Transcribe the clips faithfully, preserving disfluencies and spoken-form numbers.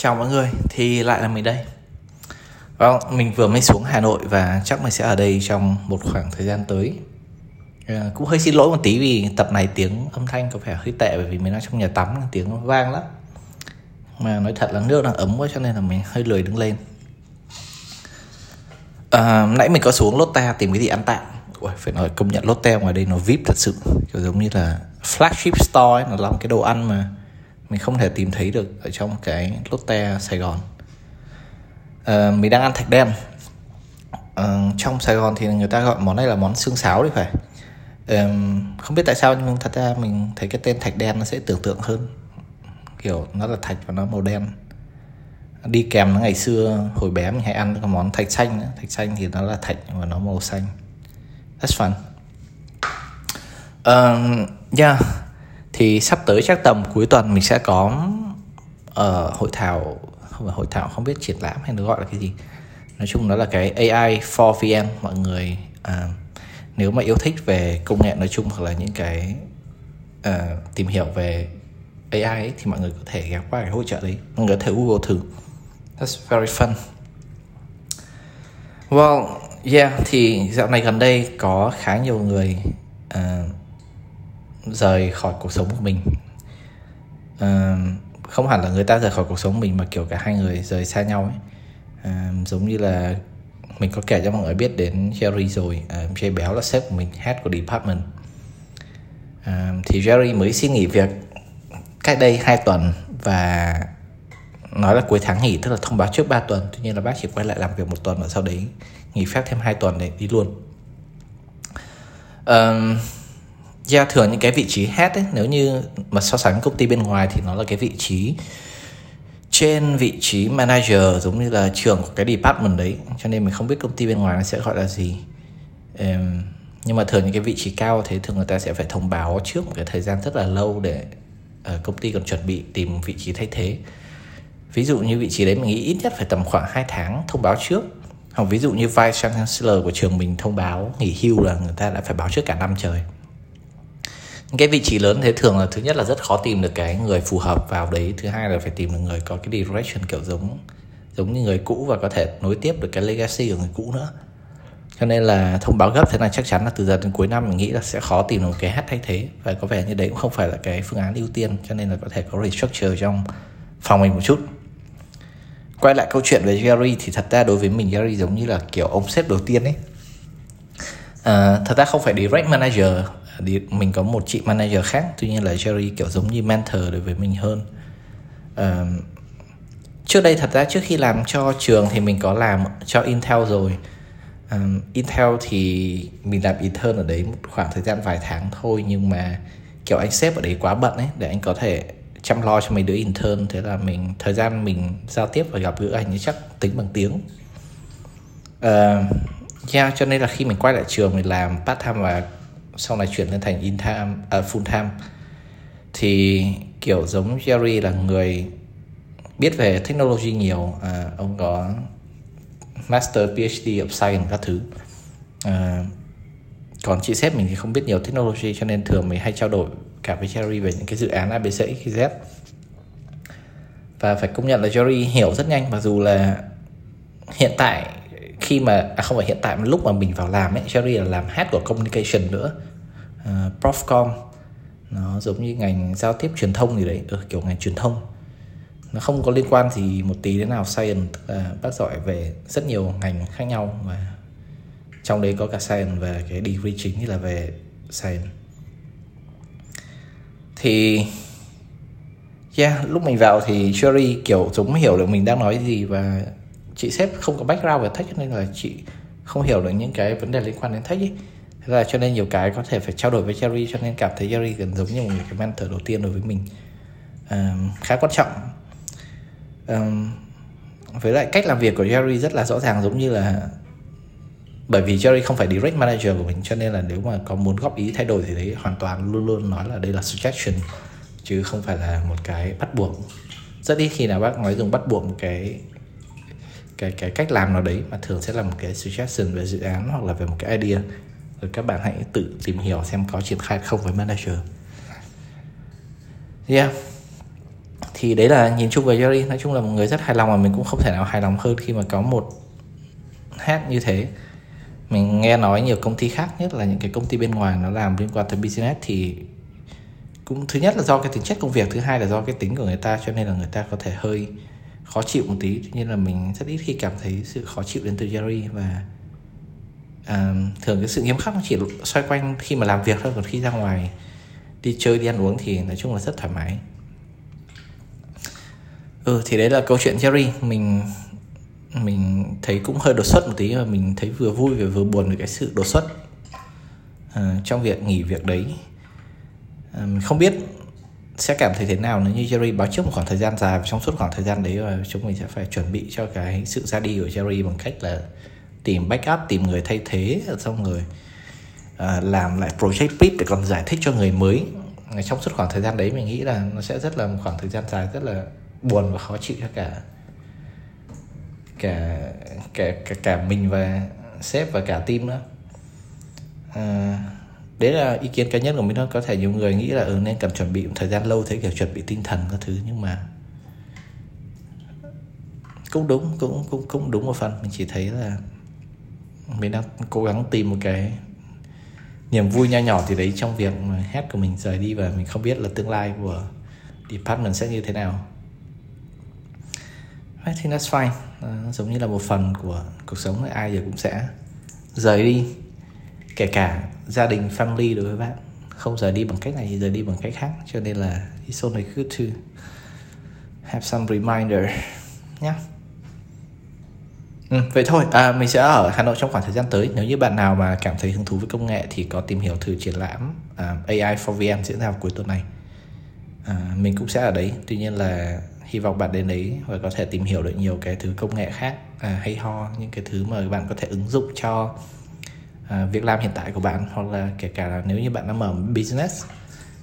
Chào mọi người, thì lại là mình đây. Vâng, mình vừa mới xuống Hà Nội và chắc mình sẽ ở đây trong một khoảng thời gian tới. À, cũng hơi xin lỗi một tí vì tập này tiếng âm thanh có vẻ hơi tệ, bởi vì mình đang trong nhà tắm, tiếng vang lắm. Mà nói thật là nước đang ấm quá cho nên là mình hơi lười đứng lên. À, nãy mình có xuống Lotte tìm cái gì ăn tạm. Ui, phải nói công nhận Lotte ngoài đây nó vi ai pi thật sự, kiểu giống như là flagship store ấy, nó làm cái đồ ăn mà mình không thể tìm thấy được ở trong cái Lotte Sài Gòn. À, mình đang ăn thạch đen. À, trong Sài Gòn thì người ta gọi món này là món xương sáo đấy phải. À, không biết tại sao nhưng thật ra mình thấy cái tên thạch đen nó sẽ tưởng tượng hơn. Kiểu nó là thạch và nó màu đen. Đi kèm nó ngày xưa hồi bé mình hay ăn cái món thạch xanh nữa. Thạch xanh thì nó là thạch và nó màu xanh. That's fun. Uh, yeah. Thì sắp tới chắc tầm cuối tuần mình sẽ có uh, hội thảo, không phải hội thảo, không biết triển lãm hay nó gọi là cái gì. Nói chung đó là cái a i bốn v n. Mọi người uh, nếu mà yêu thích về công nghệ nói chung hoặc là những cái uh, tìm hiểu về a i ấy, thì mọi người có thể ghé qua cái hỗ trợ đấy. Mọi người có thể Google thử. That's very fun. Well, yeah, thì dạo này gần đây có khá nhiều người uh, rời khỏi cuộc sống của mình. Uh, không hẳn là người ta rời khỏi cuộc sống mình mà kiểu cả hai người rời xa nhau ấy. Uh, giống như là mình có kể cho mọi người biết đến Jerry rồi. Uh, Jerry Béo là sếp của mình, head của department. Uh, thì Jerry mới xin nghỉ việc cách đây hai tuần và nói là cuối tháng nghỉ, tức là thông báo trước ba tuần. Tuy nhiên là bác chỉ quay lại làm việc một tuần và sau đấy nghỉ phép thêm hai tuần để đi luôn. um, yeah, Thường những cái vị trí head ấy, nếu như mà so sánh công ty bên ngoài thì nó là cái vị trí trên vị trí manager, giống như là trưởng của cái department đấy. Cho nên mình không biết công ty bên ngoài nó sẽ gọi là gì. um, Nhưng mà thường những cái vị trí cao thế, thường người ta sẽ phải thông báo trước một cái thời gian rất là lâu để uh, công ty còn chuẩn bị tìm vị trí thay thế. Ví dụ như vị trí đấy mình nghĩ ít nhất phải tầm khoảng hai tháng thông báo trước. Hoặc ví dụ như Vice Chancellor của trường mình thông báo nghỉ hưu là người ta đã phải báo trước cả năm trời. Những cái vị trí lớn thế thường là thứ nhất là rất khó tìm được cái người phù hợp vào đấy. Thứ hai là phải tìm được người có cái direction kiểu giống giống như người cũ và có thể nối tiếp được cái legacy của người cũ nữa. Cho nên là thông báo gấp thế này chắc chắn là từ giờ đến cuối năm mình nghĩ là sẽ khó tìm được cái hát thay thế. Và có vẻ như đấy cũng không phải là cái phương án ưu tiên, cho nên là có thể có restructure trong phòng mình một chút. Quay lại câu chuyện về Jerry thì thật ra đối với mình Jerry giống như là kiểu ông sếp đầu tiên ấy. À, thật ra không phải direct manager, mình có một chị manager khác. Tuy nhiên là Jerry kiểu giống như mentor đối với mình hơn. À, trước đây thật ra trước khi làm cho trường thì mình có làm cho Intel rồi. À, Intel thì mình làm intern ở đấy một khoảng thời gian vài tháng thôi. Nhưng mà kiểu anh sếp ở đấy quá bận ấy, để anh có thể chăm lo cho mấy đứa intern. Thế là mình thời gian mình giao tiếp và gặp gỡ anh ấy chắc tính bằng tiếng. Ờ uh, yeah, cho nên là khi mình quay lại trường mình làm part time và sau này chuyển lên thành in time, uh, full time, thì kiểu giống Jerry là người biết về technology nhiều. Uh, ông có master PhD of science các thứ. Uh, còn chị sếp mình thì không biết nhiều technology, cho nên thường mình hay trao đổi cả với Jerry về những cái dự án a bê xê ích i dét. Và phải công nhận là Jerry hiểu rất nhanh. Mặc dù là hiện tại khi mà à không phải hiện tại mà lúc mà mình vào làm ấy, Jerry là làm head của communication nữa, uh, Profcom. Nó giống như ngành giao tiếp truyền thông gì đấy, ừ, kiểu ngành truyền thông. Nó không có liên quan gì một tí đến nào science. uh, Bác giỏi về rất nhiều ngành khác nhau và trong đấy có cả science, và cái degree chính là về science. Thì yeah, lúc mình vào thì Jerry kiểu giống hiểu được mình đang nói gì. Và chị sếp không có background về tech nên là chị không hiểu được những cái vấn đề liên quan đến tech ấy. Thế là cho nên nhiều cái có thể phải trao đổi với Jerry. Cho nên cảm thấy Jerry gần giống như một cái mentor đầu tiên đối với mình. um, Khá quan trọng. um, Với lại cách làm việc của Jerry rất là rõ ràng, giống như là bởi vì Jerry không phải direct manager của mình, cho nên là nếu mà có muốn góp ý thay đổi thì đấy hoàn toàn luôn luôn nói là đây là suggestion chứ không phải là một cái bắt buộc. Rất ít khi nào bác nói dùng bắt buộc một cái cái cái cách làm nào đấy, mà thường sẽ là một cái suggestion về dự án hoặc là về một cái idea. Rồi các bạn hãy tự tìm hiểu xem có triển khai không với manager. Yeah. Thì đấy là nhìn chung về Jerry, nói chung là một người rất hài lòng, và mình cũng không thể nào hài lòng hơn khi mà có một hát như thế. Mình nghe nói nhiều công ty khác, nhất là những cái công ty bên ngoài nó làm liên quan tới business thì cũng, thứ nhất là do cái tính chất công việc, thứ hai là do cái tính của người ta, cho nên là người ta có thể hơi khó chịu một tí. Tuy nhiên là mình rất ít khi cảm thấy sự khó chịu đến từ Jerry, và uh, thường cái sự nghiêm khắc nó chỉ xoay quanh khi mà làm việc thôi, còn khi ra ngoài đi chơi, đi ăn uống thì nói chung là rất thoải mái. Ừ, thì đấy là câu chuyện Jerry. Mình mình thấy cũng hơi đột xuất một tí, và mình thấy vừa vui và vừa buồn về cái sự đột xuất uh, trong việc nghỉ việc đấy. Uh, mình không biết sẽ cảm thấy thế nào nếu như Jerry báo trước một khoảng thời gian dài, và trong suốt khoảng thời gian đấy và chúng mình sẽ phải chuẩn bị cho cái sự ra đi của Jerry bằng cách là tìm backup, tìm người thay thế, xong rồi uh, làm lại project pitch để còn giải thích cho người mới. Trong suốt khoảng thời gian đấy mình nghĩ là nó sẽ rất là một khoảng thời gian dài rất là buồn và khó chịu cho cả cả cả cả, cả mình và sếp và cả team nữa. À, đấy là ý kiến cá nhân của mình thôi. Có thể nhiều người nghĩ là ừ, nên cần chuẩn bị một thời gian lâu, thế kiểu chuẩn bị tinh thần các thứ, nhưng mà cũng đúng, cũng cũng cũng đúng một phần. Mình chỉ thấy là mình đang cố gắng tìm một cái niềm vui nho nhỏ thì đấy trong việc mà hát của mình rời đi, và mình không biết là tương lai của department sẽ như thế nào. I think that's fine. À, giống như là một phần của cuộc sống, ai giờ cũng sẽ rời đi, kể cả gia đình, family đối với bạn. Không rời đi bằng cách này thì rời đi bằng cách khác, cho nên là it's only good to have some reminder nhá. Ừ, vậy thôi. À, mình sẽ ở Hà Nội trong khoảng thời gian tới. Nếu như bạn nào mà cảm thấy hứng thú với công nghệ thì có tìm hiểu thử triển lãm à, A I four V N diễn ra vào cuối tuần này. À, mình cũng sẽ ở đấy. Tuy nhiên là hy vọng bạn đến đấy và có thể tìm hiểu được nhiều cái thứ công nghệ khác à, hay ho, những cái thứ mà bạn có thể ứng dụng cho à, việc làm hiện tại của bạn, hoặc là kể cả là nếu như bạn đã mở business,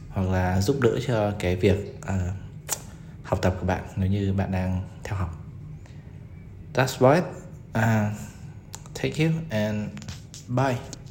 hoặc là giúp đỡ cho cái việc à, học tập của bạn nếu như bạn đang theo học. That's right. Uh, thank you and bye.